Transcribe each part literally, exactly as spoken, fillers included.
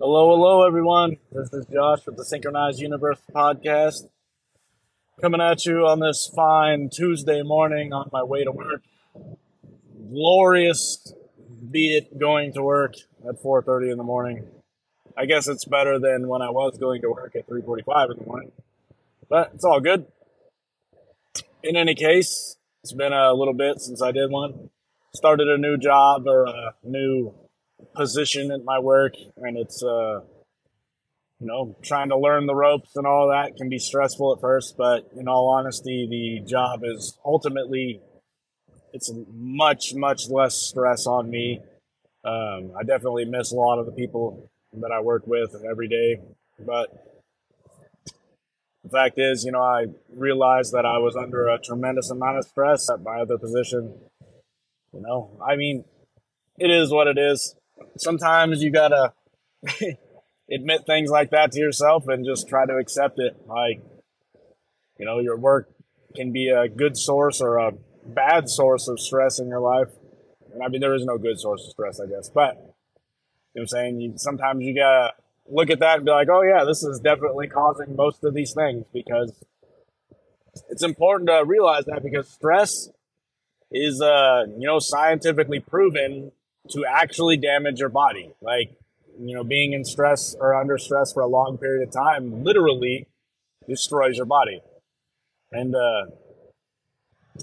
Hello, hello, everyone. This is Josh with the Synchronized Universe podcast, coming at you on this fine Tuesday morning on my way to work. Glorious, be it going to work at four thirty in the morning. I guess it's better than when I was going to work at three forty-five in the morning, but it's all good. In any case, it's been a little bit since I did one. Started a new job or a new position at my work, and it's uh you know trying to learn the ropes and all that can be stressful at first, but in all honesty, the job is ultimately it's much much less stress on me. um I definitely miss a lot of the people that I work with every day, but the fact is, you know I realized that I was under a tremendous amount of stress at my other position. you know I mean, it is what it is. Sometimes you gotta admit things like that to yourself and just try to accept it. Like, you know, your work can be a good source or a bad source of stress in your life. And I mean, there is no good source of stress, I guess. But, you know what I'm saying? You, sometimes you gotta look at that and be like, oh yeah, this is definitely causing most of these things, because it's important to realize that, because stress is, uh, you know, scientifically proven to actually damage your body. Like, you know, being in stress or under stress for a long period of time literally destroys your body. And uh,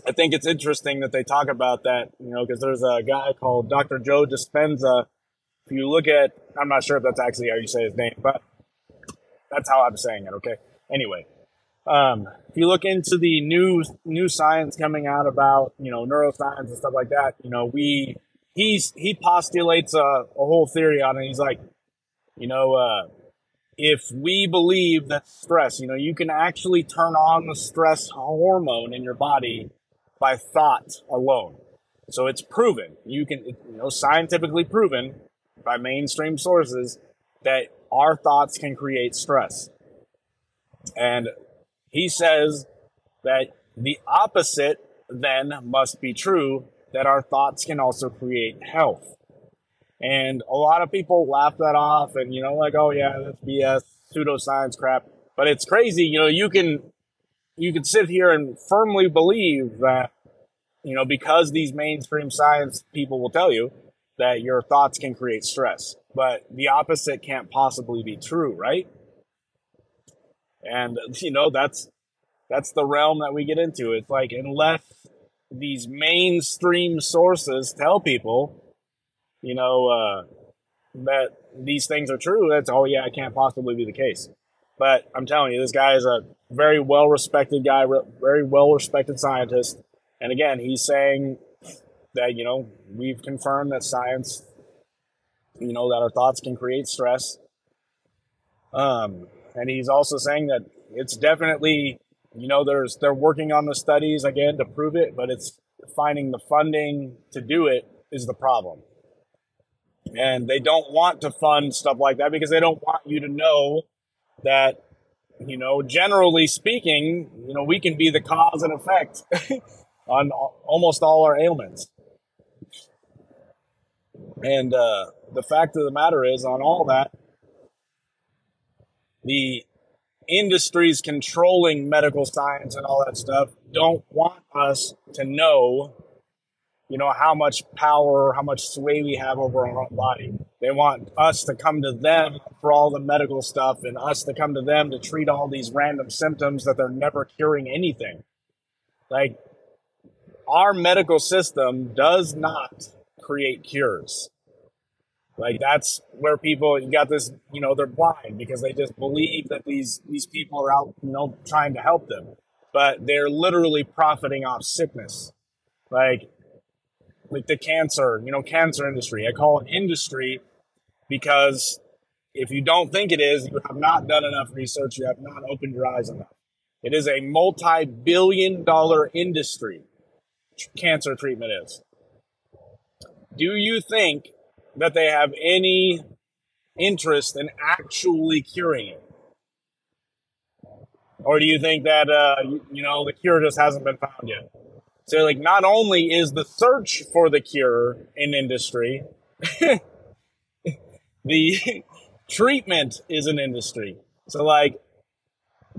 I think it's interesting that they talk about that, you know, because there's a guy called Doctor Joe Dispenza. If you look at, I'm not sure if that's actually how you say his name, but that's how I'm saying it, okay? Anyway, um, if you look into the new, new science coming out about, you know, neuroscience and stuff like that, you know, we... He's, he postulates a, a whole theory on it. He's like, you know, uh, if we believe that stress, you know, you can actually turn on the stress hormone in your body by thought alone. So it's proven. You can, you know, scientifically proven by mainstream sources that our thoughts can create stress. And he says that the opposite then must be true, that our thoughts can also create health. And a lot of people laugh that off and, you know, like, oh yeah, that's B S, pseudoscience crap. But it's crazy. You know, you can, you can sit here and firmly believe that, you know, because these mainstream science people will tell you that your thoughts can create stress, but the opposite can't possibly be true, right? And, you know, that's, that's the realm that we get into. It's like, unless these mainstream sources tell people, you know, uh, that these things are true, that's, oh yeah, it can't possibly be the case. But I'm telling you, this guy is a very well-respected guy, re- very well-respected scientist. And again, he's saying that, you know, we've confirmed that science, you know, that our thoughts can create stress. Um, and he's also saying that it's definitely... You know, there's they're working on the studies, again, to prove it, but it's finding the funding to do it is the problem. And they don't want to fund stuff like that because they don't want you to know that, you know, generally speaking, you know, we can be the cause and effect on almost all our ailments. And uh, the fact of the matter is, on all that, the industries controlling medical science and all that stuff don't want us to know, you know, how much power, how much sway we have over our own body. They want us to come to them for all the medical stuff and us to come to them to treat all these random symptoms that they're never curing anything. Like, our medical system does not create cures. Like, that's where people, you got this, you know, they're blind because they just believe that these, these people are out, you know, trying to help them. But they're literally profiting off sickness. Like, like the cancer, you know, cancer industry. I call it industry because if you don't think it is, you have not done enough research. You have not opened your eyes enough. It is a multi-billion dollar industry, cancer treatment is. Do you think that they have any interest in actually curing it? Or do you think that, uh, you, you know, the cure just hasn't been found yet? So, like, not only is the search for the cure in industry, the treatment is an industry. So like,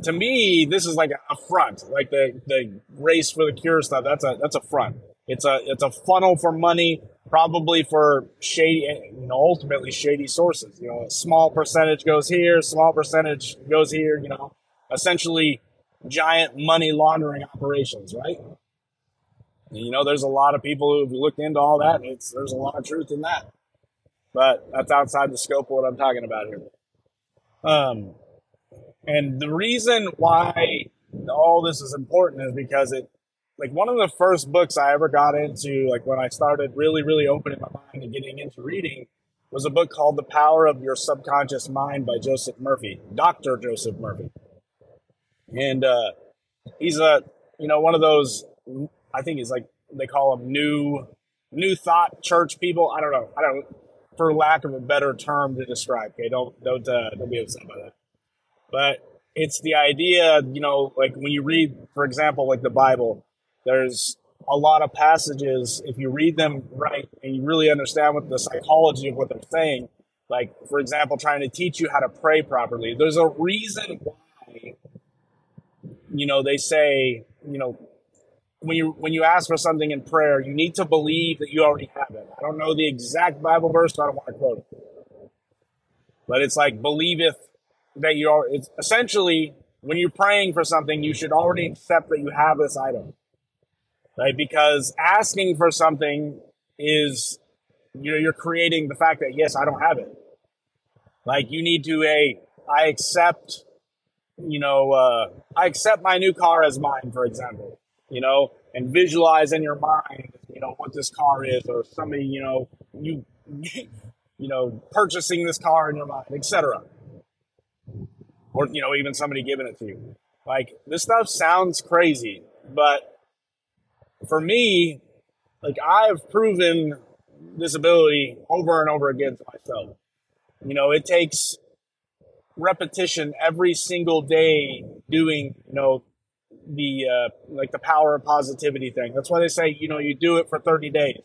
to me, this is like a front, like the, the race for the cure stuff. That's a, that's a front. It's a, it's a funnel for money, probably for shady, you know, ultimately shady sources. You know, a small percentage goes here, small percentage goes here, you know, essentially giant money laundering operations, right? And, you know, there's a lot of people who've looked into all that, and it's, there's a lot of truth in that, but that's outside the scope of what I'm talking about here. Um, And the reason why all this is important is because it, like, one of the first books I ever got into, like when I started really, really opening my mind and getting into reading, was a book called The Power of Your Subconscious Mind by Joseph Murphy, Doctor Joseph Murphy. And uh, he's a, you know, one of those, I think he's like, they call him new, new thought church people. I don't know. I don't, for lack of a better term to describe. Okay. Don't, don't, uh, don't be upset by that. But it's the idea, you know, like when you read, for example, like the Bible, there's a lot of passages, if you read them right and you really understand what the psychology of what they're saying, like, for example, trying to teach you how to pray properly. There's a reason why, you know, they say, you know, when you, when you ask for something in prayer, you need to believe that you already have it. I don't know the exact Bible verse, so I don't want to quote it. But it's like, believeth that you are, it's essentially when you're praying for something, you should already accept that you have this item, right? Because asking for something is, you know, you're creating the fact that, yes, I don't have it. Like you need to, a, I accept, you know, uh, I accept my new car as mine, for example, you know, and visualize in your mind, you know, what this car is, or somebody, you know, you, you know, purchasing this car in your mind, et cetera. Or, you know, even somebody giving it to you. Like, this stuff sounds crazy, but for me, like, I've proven this ability over and over again to myself. You know, it takes repetition every single day doing, you know, the, uh, like the power of positivity thing. That's why they say, you know, you do it for thirty days.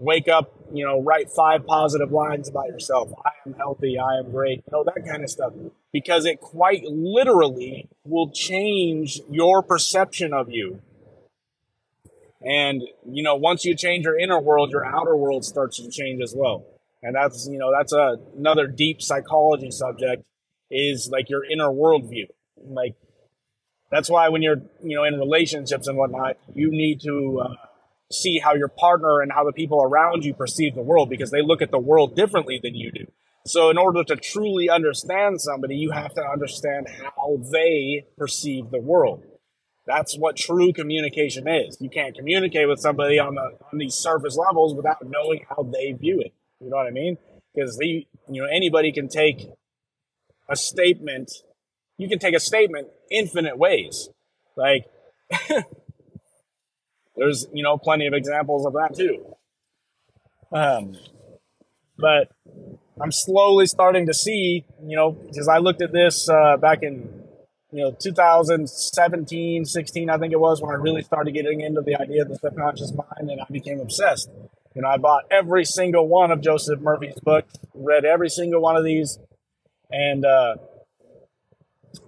Wake up, you know, write five positive lines about yourself. I am healthy. I am great. You know, that kind of stuff. Because it quite literally will change your perception of you. And, you know, once you change your inner world, your outer world starts to change as well. And that's, you know, that's a, another deep psychology subject, is like your inner worldview. Like, that's why when you're, you know, in relationships and whatnot, you need to... Uh, see how your partner and how the people around you perceive the world, because they look at the world differently than you do. So in order to truly understand somebody, you have to understand how they perceive the world. That's what true communication is. You can't communicate with somebody on the on these surface levels without knowing how they view it. You know what I mean? Because they, you know, anybody can take a statement. You can take a statement infinite ways. Like, there's, you know, plenty of examples of that too. Um, but I'm slowly starting to see, you know, because I looked at this uh, back in, you know, two thousand seventeen, sixteen, I think it was, when I really started getting into the idea of the subconscious mind, and I became obsessed. You know, I bought every single one of Joseph Murphy's books, read every single one of these, and uh,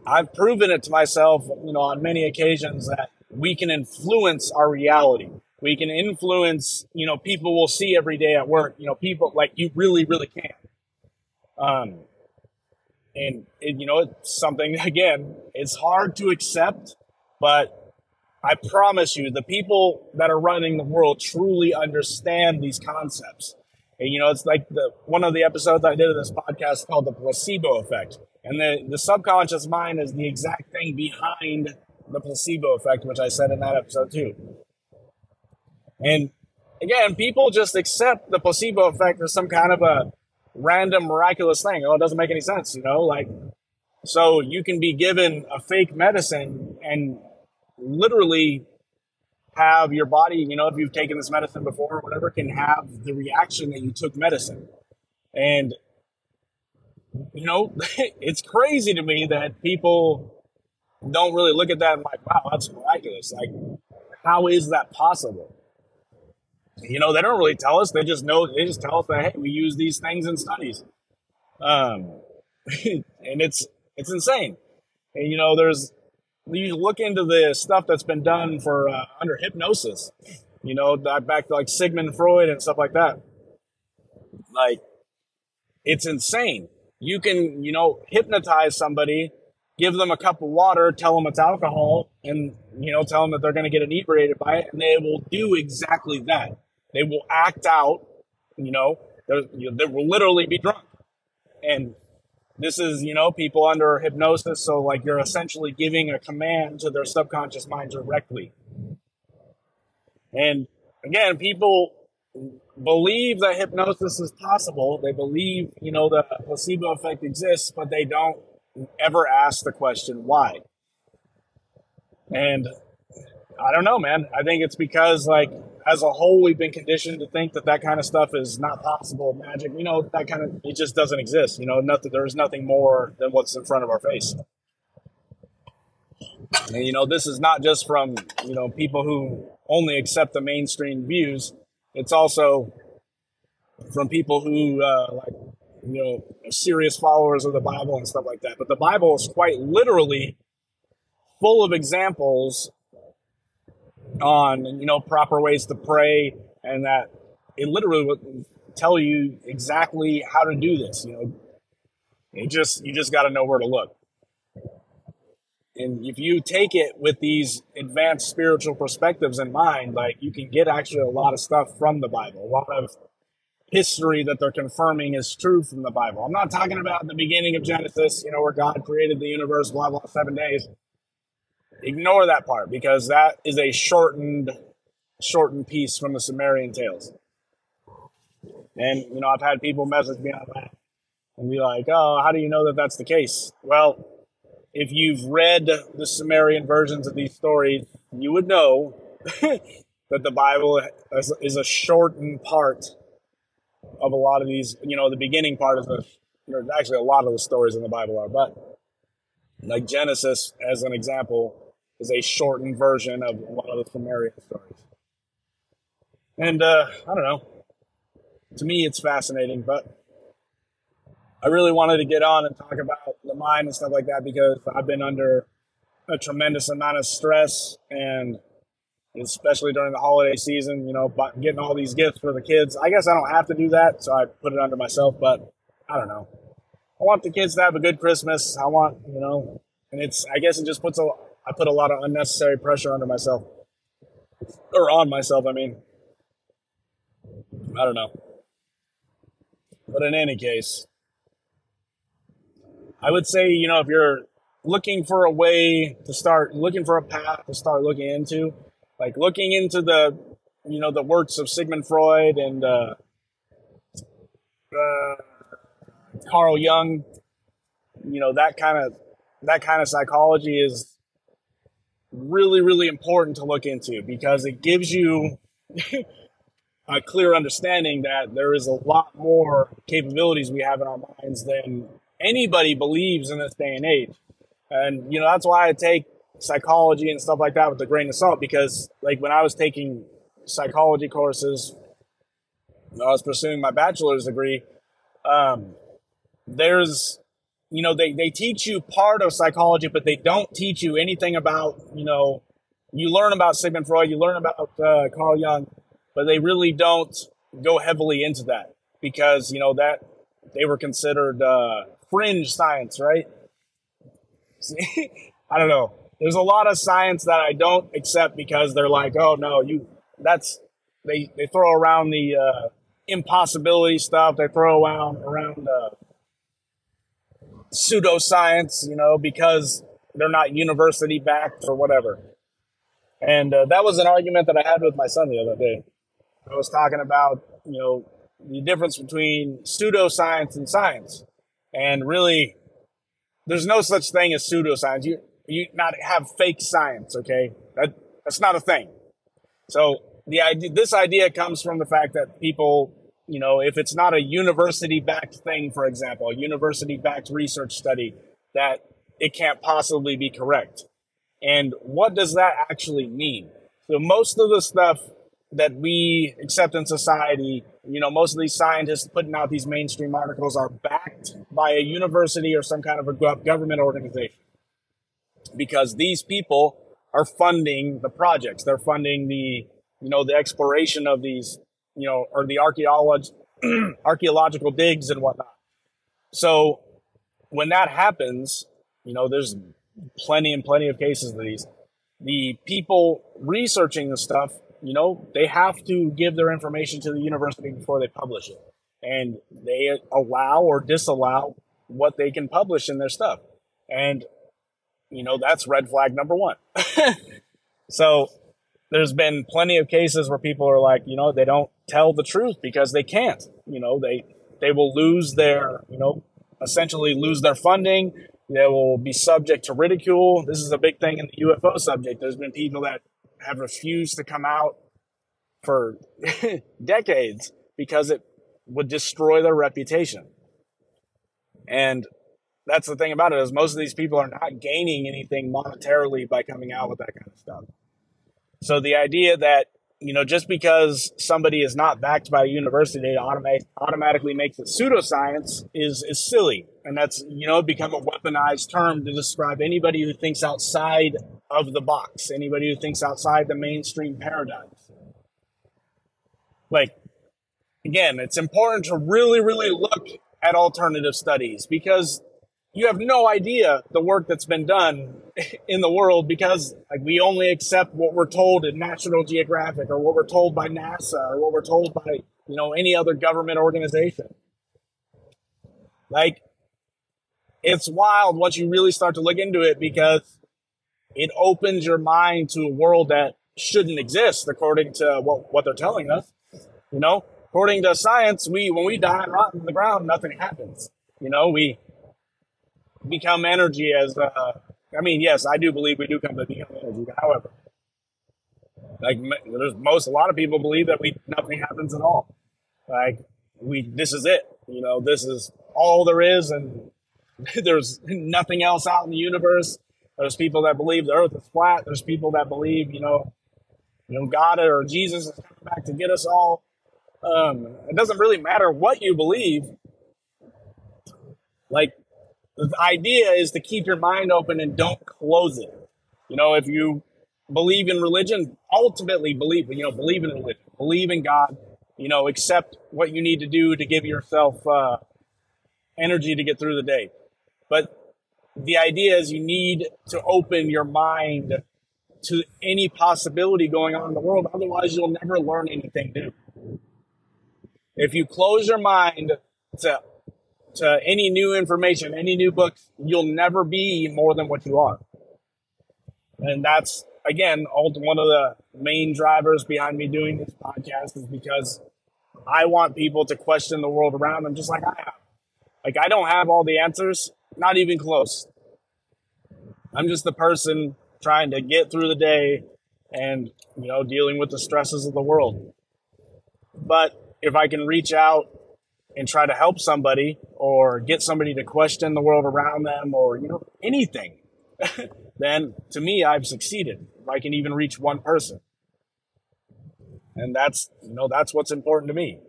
I've proven it to myself, you know, on many occasions that we can influence our reality. We can influence, you know, people we'll see every day at work, you know, people like you really, really can. Um, and, it, you know, it's something, again, it's hard to accept, but I promise you the people that are running the world truly understand these concepts. And, you know, it's like the one of the episodes I did of this podcast called The Placebo Effect. And the, the subconscious mind is the exact thing behind the placebo effect, which I said in that episode too. And again, people just accept the placebo effect as some kind of a random miraculous thing. Oh, it doesn't make any sense, you know, like, so you can be given a fake medicine and literally have your body, you know, if you've taken this medicine before or whatever, can have the reaction that you took medicine. And, you know, it's crazy to me that people don't really look at that and like, wow, that's miraculous. Like, how is that possible? You know, they don't really tell us. They just know, they just tell us that, hey, we use these things in studies. Um, and it's it's insane. And you know, there's you look into the stuff that's been done for uh, under hypnosis. You know, back to like Sigmund Freud and stuff like that. Like, it's insane. You can, you know, hypnotize somebody, give them a cup of water, tell them it's alcohol, and, you know, tell them that they're going to get inebriated by it, and they will do exactly that. They will act out, you know, you know, they will literally be drunk. And this is, you know, people under hypnosis, so, like, you're essentially giving a command to their subconscious mind directly. And again, people believe that hypnosis is possible. They believe, you know, the placebo effect exists, but they don't ever ask the question why. And I don't know, man. I think it's because, like, as a whole, we've been conditioned to think that that kind of stuff is not possible, magic, you know, that kind of, it just doesn't exist. You know, nothing, there's nothing more than what's in front of our face. And, you know, this is not just from, you know, people who only accept the mainstream views. It's also from people who, uh, like, you know, are serious followers of the Bible and stuff like that. But the Bible is quite literally full of examples on, you know, proper ways to pray, and that it literally will tell you exactly how to do this. You know, it just, you just got to know where to look. And if you take it with these advanced spiritual perspectives in mind, like, you can get actually a lot of stuff from the Bible, a lot of history that they're confirming is true from the Bible. I'm not talking about the beginning of Genesis, you know, where God created the universe, blah, blah, seven days. Ignore that part, because that is a shortened, shortened piece from the Sumerian tales. And, you know, I've had people message me on that and be like, oh, how do you know that that's the case? Well, if you've read the Sumerian versions of these stories, you would know that the Bible is a shortened part of a lot of these, you know, the beginning part of the, or actually a lot of the stories in the Bible are, but like Genesis, as an example, is a shortened version of a lot of the Sumerian stories. And uh, I don't know, to me it's fascinating, but I really wanted to get on and talk about the mind and stuff like that, because I've been under a tremendous amount of stress, and especially during the holiday season, you know, getting all these gifts for the kids. I guess I don't have to do that, so I put it under myself, but I don't know. I want the kids to have a good Christmas. I want, you know, and it's, I guess it just puts a, I put a lot of unnecessary pressure under myself, or on myself, I mean. I don't know. But in any case, I would say, you know, if you're looking for a way to start, looking for a path to start looking into, like looking into the, you know, the works of Sigmund Freud and uh, uh, Carl Jung, you know, that kind of, that kind of psychology is really, really important to look into, because it gives you a clear understanding that there is a lot more capabilities we have in our minds than anybody believes in this day and age. And, you know, that's why I take psychology and stuff like that with a grain of salt, because, like, when I was taking psychology courses, I was pursuing my bachelor's degree, um, there's, you know, they, they teach you part of psychology, but they don't teach you anything about, you know, you learn about Sigmund Freud, you learn about uh, Carl Jung, but they really don't go heavily into that, because, you know, that they were considered uh, fringe science, right? I don't know. There's a lot of science that I don't accept, because they're like, oh, no, you, that's, they, they throw around the uh, impossibility stuff. They throw around, around uh, pseudoscience, you know, because they're not university backed or whatever. And uh, that was an argument that I had with my son the other day. I was talking about, you know, the difference between pseudoscience and science. And really, there's no such thing as pseudoscience. You, you not have fake science, okay? That, that's not a thing. So the idea, this idea comes from the fact that people, you know, if it's not a university-backed thing, for example, a university-backed research study, that it can't possibly be correct. And what does that actually mean? So most of the stuff that we accept in society You know, most of these scientists putting out these mainstream articles are backed by a university or some kind of a government organization, because these people are funding the projects. They're funding the, you know, the exploration of these, you know, or the archaeology, archaeological digs and whatnot. So when that happens, you know, there's plenty and plenty of cases of these. The people researching the stuff, you know, they have to give their information to the university before they publish it. And they allow or disallow what they can publish in their stuff. And, you know, that's red flag number one. So there's been plenty of cases where people are like, you know, they don't tell the truth because they can't. You know, they they will lose their, you know, essentially lose their funding. They will be subject to ridicule. This is a big thing in the U F O subject. There's been people that have refused to come out for decades because it would destroy their reputation. And that's the thing about it, is most of these people are not gaining anything monetarily by coming out with that kind of stuff. So the idea that, you know, just because somebody is not backed by a university, it automa- automatically makes it pseudoscience is, is silly. And that's, you know, become a weaponized term to describe anybody who thinks outside of the box, anybody who thinks outside the mainstream paradigms. Like, again, it's important to really, really look at alternative studies, because you have no idea the work that's been done in the world, because like we only accept what we're told in National Geographic or what we're told by NASA or what we're told by, you know, any other government organization. Like, it's wild once you really start to look into it, because it opens your mind to a world that shouldn't exist according to what, what they're telling us. You know, according to science, we when we die and rot in the ground, nothing happens. You know, we become energy as uh I mean, yes, I do believe we do come to become energy. However, like there's most a lot of people believe that we nothing happens at all. Like we this is it, you know, this is all there is, and there's nothing else out in the universe. There's people that believe the earth is flat. There's people that believe, you know, you know, God or Jesus is coming back to get us all. Um, it doesn't really matter what you believe. Like, the idea is to keep your mind open and don't close it. You know, if you believe in religion, ultimately believe, you know, believe in religion, believe in God, you know, accept what you need to do to give yourself uh, energy to get through the day. But the idea is you need to open your mind to any possibility going on in the world. Otherwise, you'll never learn anything new. If you close your mind to to any new information, any new books, you'll never be more than what you are. And that's, again, all, one of the main drivers behind me doing this podcast, is because I want people to question the world around them just like I have. Like, I don't have all the answers, not even close. I'm just the person trying to get through the day and, you know, dealing with the stresses of the world. But if I can reach out and try to help somebody or get somebody to question the world around them, or, you know, anything, then to me, I've succeeded. If I can even reach one person. And that's, you know, that's what's important to me.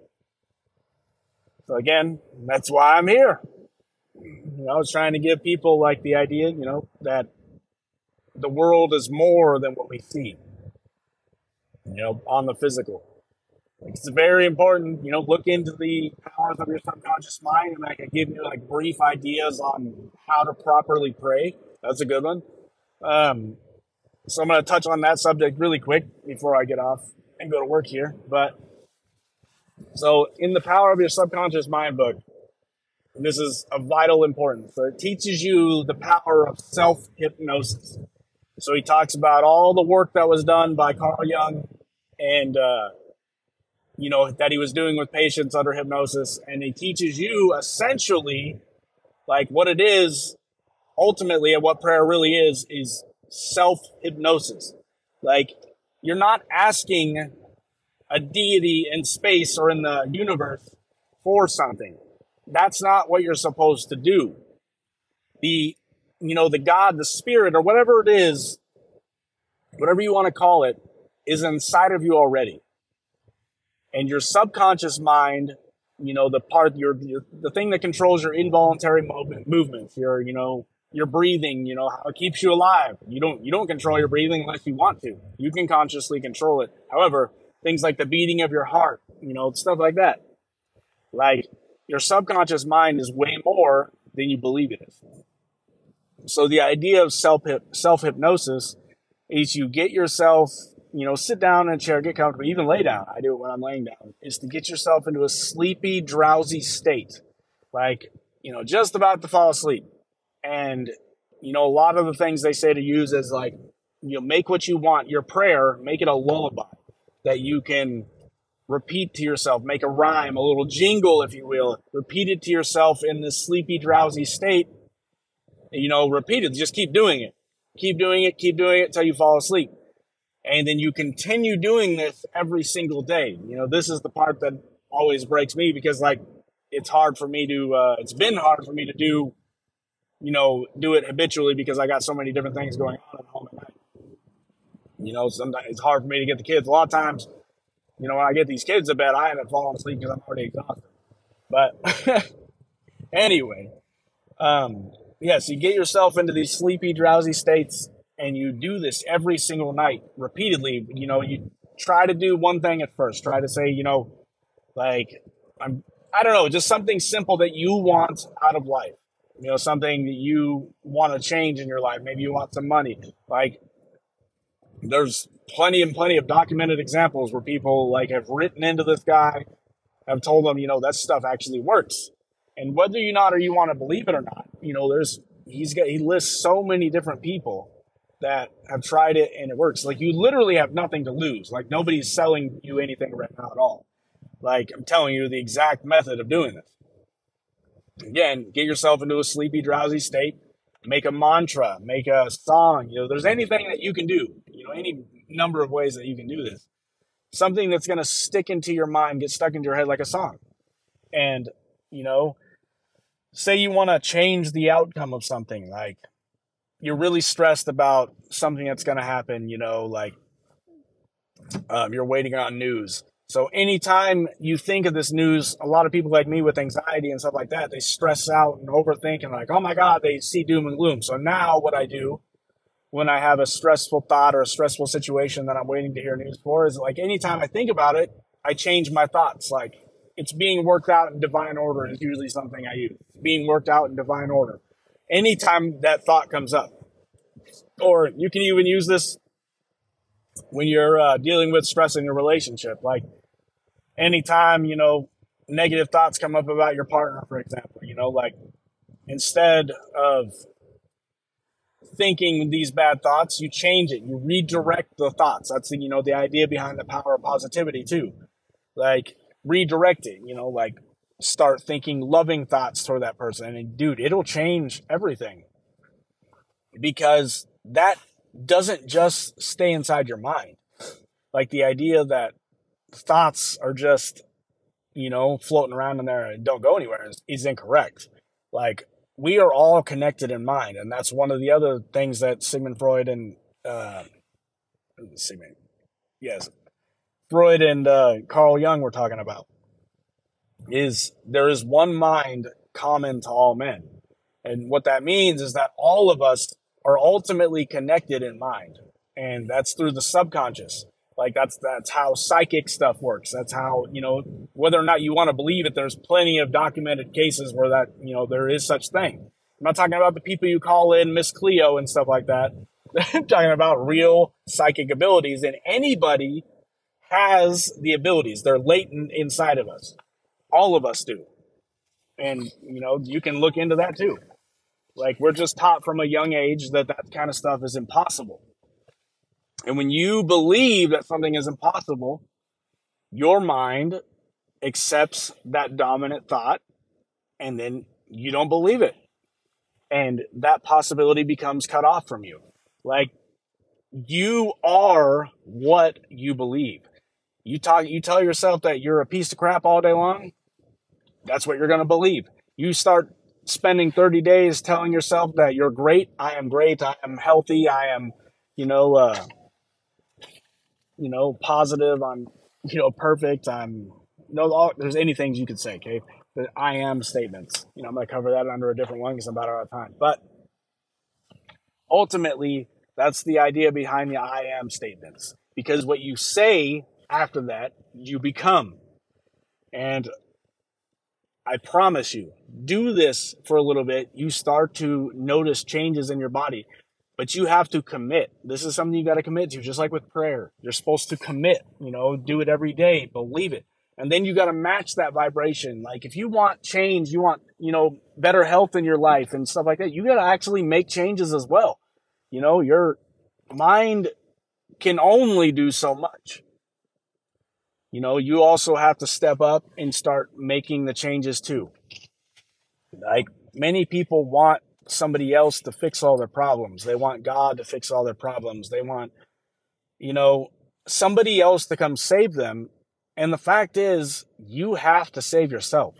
So again, that's why I'm here. You know, I was trying to give people like the idea, you know, that the world is more than what we see, you know, on the physical. It's very important, you know, look into the powers of your subconscious mind, and I can give you like brief ideas on how to properly pray. That's a good one. Um, so I'm going to touch on that subject really quick before I get off and go to work here. But so in The Power of Your Subconscious Mind book, this is of vital importance. So it teaches you the power of self-hypnosis. So he talks about all the work that was done by Carl Jung and, uh, you know, that he was doing with patients under hypnosis. And he teaches you essentially like what it is ultimately, and what prayer really is, is self-hypnosis. Like, you're not asking a deity in space or in the universe for something. That's not what you're supposed to do. The, you know, the God, the spirit, or whatever it is, whatever you want to call it, is inside of you already. And your subconscious mind, you know, the part, your, your the thing that controls your involuntary movement, movements, your, you know, your breathing, you know, how it keeps you alive. You don't, you don't control your breathing unless you want to. You can consciously control it. However, things like the beating of your heart, you know, stuff like that. Like, your subconscious mind is way more than you believe it is. So the idea of self self-hypnosis is you get yourself, you know, sit down in a chair, get comfortable, even lay down. I do it when I'm laying down, is to get yourself into a sleepy, drowsy state. Like, you know, just about to fall asleep. And, you know, a lot of the things they say to use is like, you know, make what you want, your prayer, make it a lullaby that you can repeat to yourself, make a rhyme, a little jingle, if you will, repeat it to yourself in this sleepy, drowsy state. You know, repeat it. Just keep doing it. Keep doing it. Keep doing it until you fall asleep. And then you continue doing this every single day. You know, this is the part that always breaks me because, like, it's hard for me to, uh, it's been hard for me to do, you know, do it habitually because I got so many different things going on at home at night. You know, sometimes it's hard for me to get the kids. A lot of times, you know, when I get these kids to bed, I haven't fallen asleep because I'm already exhausted. But anyway, um, yeah, so you get yourself into these sleepy, drowsy states, and you do this every single night repeatedly. You know, you try to do one thing at first. Try to say, you know, like, I'm, I don't know, just something simple that you want out of life. You know, something that you want to change in your life. Maybe you want some money. Like, there's plenty and plenty of documented examples where people, like, have written into this guy, have told him, you know, that stuff actually works. And whether you not or you want to believe it or not, you know, there's he's got he lists so many different people that have tried it and it works. Like, you literally have nothing to lose. Like, nobody's selling you anything right now at all. Like, I'm telling you the exact method of doing this. Again, get yourself into a sleepy, drowsy state. Make a mantra, make a song. You know, there's anything that you can do, you know, any number of ways that you can do this. Something that's going to stick into your mind, get stuck into your head like a song. And, you know, say you want to change the outcome of something, like you're really stressed about something that's going to happen, you know, like um, you're waiting on news. So anytime you think of this news, a lot of people like me with anxiety and stuff like that, they stress out and overthink and like, oh my God, they see doom and gloom. So now what I do when I have a stressful thought or a stressful situation that I'm waiting to hear news for is like, anytime I think about it, I change my thoughts. Like, it's being worked out in divine order is usually something I use. It's being worked out in divine order. Anytime that thought comes up, or you can even use this when you're uh, dealing with stress in your relationship. Like, anytime, you know, negative thoughts come up about your partner, for example, you know, like, instead of thinking these bad thoughts, you change it, you redirect the thoughts. That's, the, you know, the idea behind the power of positivity too. Like, redirect it, you know, like, start thinking loving thoughts toward that person. And dude, it'll change everything, because that doesn't just stay inside your mind. Like, the idea that thoughts are just, you know, floating around in there and don't go anywhere is, is incorrect. Like, we are all connected in mind. And that's one of the other things that Sigmund Freud and, uh, Sigmund, yes, Freud and uh, Carl Jung were talking about is there is one mind common to all men. And what that means is that all of us are ultimately connected in mind. And that's through the subconscious. Like, that's, that's how psychic stuff works. That's how, you know, whether or not you want to believe it, there's plenty of documented cases where that, you know, there is such thing. I'm not talking about the people you call in Miss Cleo and stuff like that. I'm talking about real psychic abilities, and anybody has the abilities. They're latent inside of us. All of us do. And, you know, you can look into that too. Like, we're just taught from a young age that that kind of stuff is impossible. And when you believe that something is impossible, your mind accepts that dominant thought, and then you don't believe it. And that possibility becomes cut off from you. Like, you are what you believe. You talk, you tell yourself that you're a piece of crap all day long, that's what you're going to believe. You start spending thirty days telling yourself that you're great, I am great, I am healthy, I am, you know, uh, you know, positive, I'm you know, perfect. I'm no, there's any things you could say, okay? The I am statements. You know, I'm going to cover that under a different one because I'm about out of time. But ultimately, that's the idea behind the I am statements. Because what you say after that, you become. And I promise you, do this for a little bit. You start to notice changes in your body. But you have to commit. This is something you got to commit to, just like with prayer. You're supposed to commit, you know, do it every day, believe it. And then you got to match that vibration. Like if you want change, you want, you know, better health in your life and stuff like that, you got to actually make changes as well. You know, your mind can only do so much. You know, you also have to step up and start making the changes too. Like many people want somebody else to fix all their problems. They want God to fix all their problems. They want, you know, somebody else to come save them. And the fact is, you have to save yourself.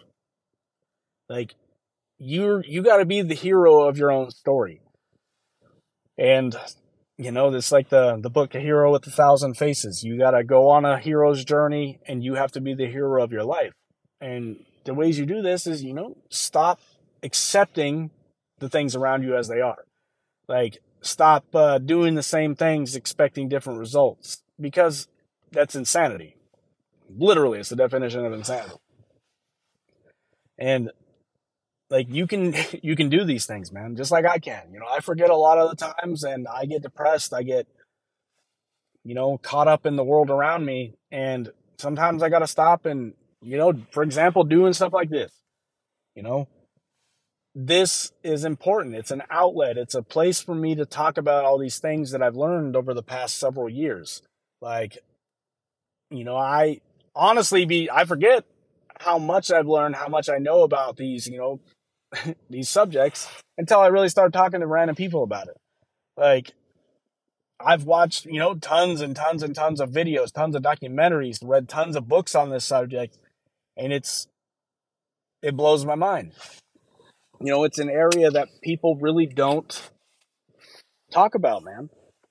Like you're, you got to be the hero of your own story. And you know, it's like the, the book, A Hero with a Thousand Faces. You got to go on a hero's journey and you have to be the hero of your life. And the ways you do this is, you know, stop accepting the things around you as they are. Like, stop uh, doing the same things, expecting different results, because that's insanity. Literally, it's the definition of insanity. And like, you can, you can do these things, man, just like I can. You know, I forget a lot of the times and I get depressed. I get, you know, caught up in the world around me. And sometimes I got to stop and, you know, for example, doing stuff like this, you know, this is important. It's an outlet. It's a place for me to talk about all these things that I've learned over the past several years. Like, you know, I honestly be, I forget how much I've learned, how much I know about these, you know, these subjects until I really start talking to random people about it. Like I've watched, you know, tons and tons and tons of videos, tons of documentaries, read tons of books on this subject. And it's, it blows my mind. You know, it's an area that people really don't talk about, man.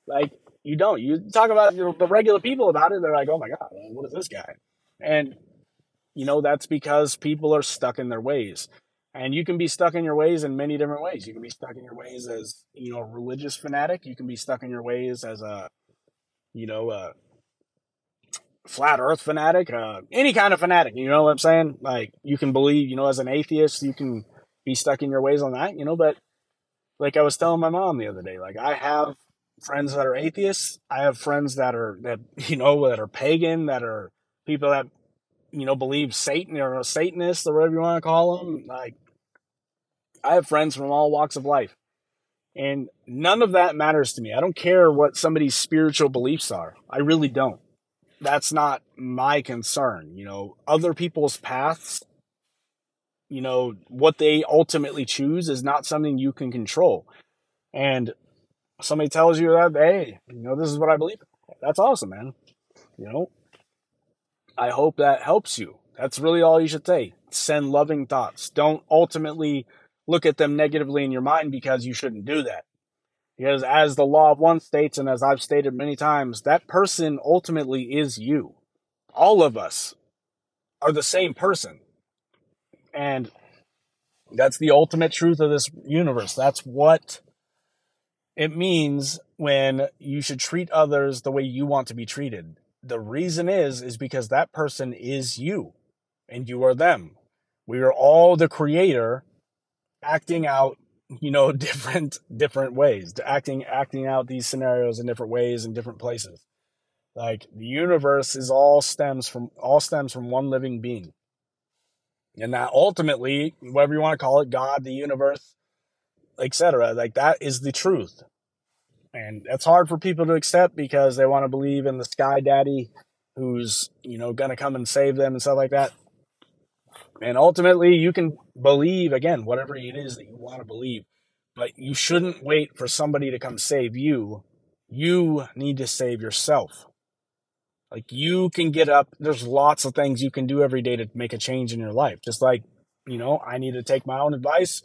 Like, you don't. You talk about you know, the regular people about it, they're like, oh my God, man, what is this guy? And, you know, that's because people are stuck in their ways. And you can be stuck in your ways in many different ways. You can be stuck in your ways as, you know, a religious fanatic. You can be stuck in your ways as a, you know, a flat earth fanatic. Uh, any kind of fanatic, you know what I'm saying? Like, you can believe, you know, as an atheist, you can be stuck in your ways on that, you know, but like I was telling my mom the other day, like I have friends that are atheists. I have friends that are, that, you know, that are pagan, that are people that, you know, believe Satan or Satanists or whatever you want to call them. Like I have friends from all walks of life and none of that matters to me. I don't care what somebody's spiritual beliefs are. I really don't. That's not my concern. You know, other people's paths, you know, what they ultimately choose is not something you can control. And somebody tells you that, hey, you know, this is what I believe. That's awesome, man. You know, I hope that helps you. That's really all you should say. Send loving thoughts. Don't ultimately look at them negatively in your mind, because you shouldn't do that. Because as the law of one states, and as I've stated many times, that person ultimately is you. All of us are the same person. And that's the ultimate truth of this universe. That's what it means when you should treat others the way you want to be treated. The reason is, is because that person is you and you are them. We are all the creator acting out, you know, different, different ways, acting, acting out these scenarios in different ways and different places. Like the universe is all stems from all stems from one living being. And that ultimately, whatever you want to call it, God, the universe, et cetera, like that is the truth. And that's hard for people to accept because they want to believe in the sky daddy who's, you know, going to come and save them and stuff like that. And ultimately, you can believe, again, whatever it is that you want to believe, but you shouldn't wait for somebody to come save you. You need to save yourself. Like you can get up, there's lots of things you can do every day to make a change in your life. Just like, you know, I need to take my own advice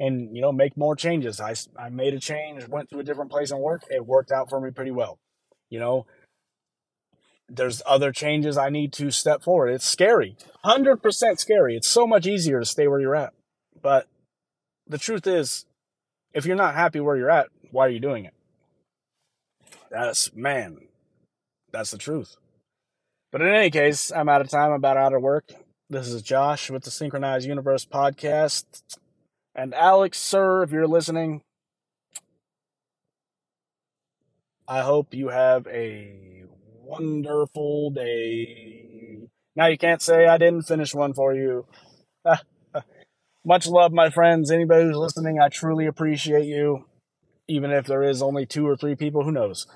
and, you know, make more changes. I, I made a change, went to a different place and work. It worked out for me pretty well. You know, there's other changes I need to step forward. It's scary, one hundred percent scary. It's so much easier to stay where you're at. But the truth is, if you're not happy where you're at, why are you doing it? That's, man, that's the truth. But in any case, I'm out of time. I'm about out of work. This is Josh with the Synchronized Universe podcast. And Alex, sir, if you're listening, I hope you have a wonderful day. Now you can't say I didn't finish one for you. Much love, my friends. Anybody who's listening, I truly appreciate you. Even if there is only two or three people, who knows?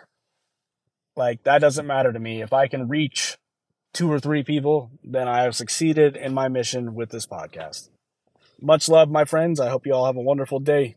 Like, that doesn't matter to me. If I can reach two or three people, then I have succeeded in my mission with this podcast. Much love, my friends. I hope you all have a wonderful day.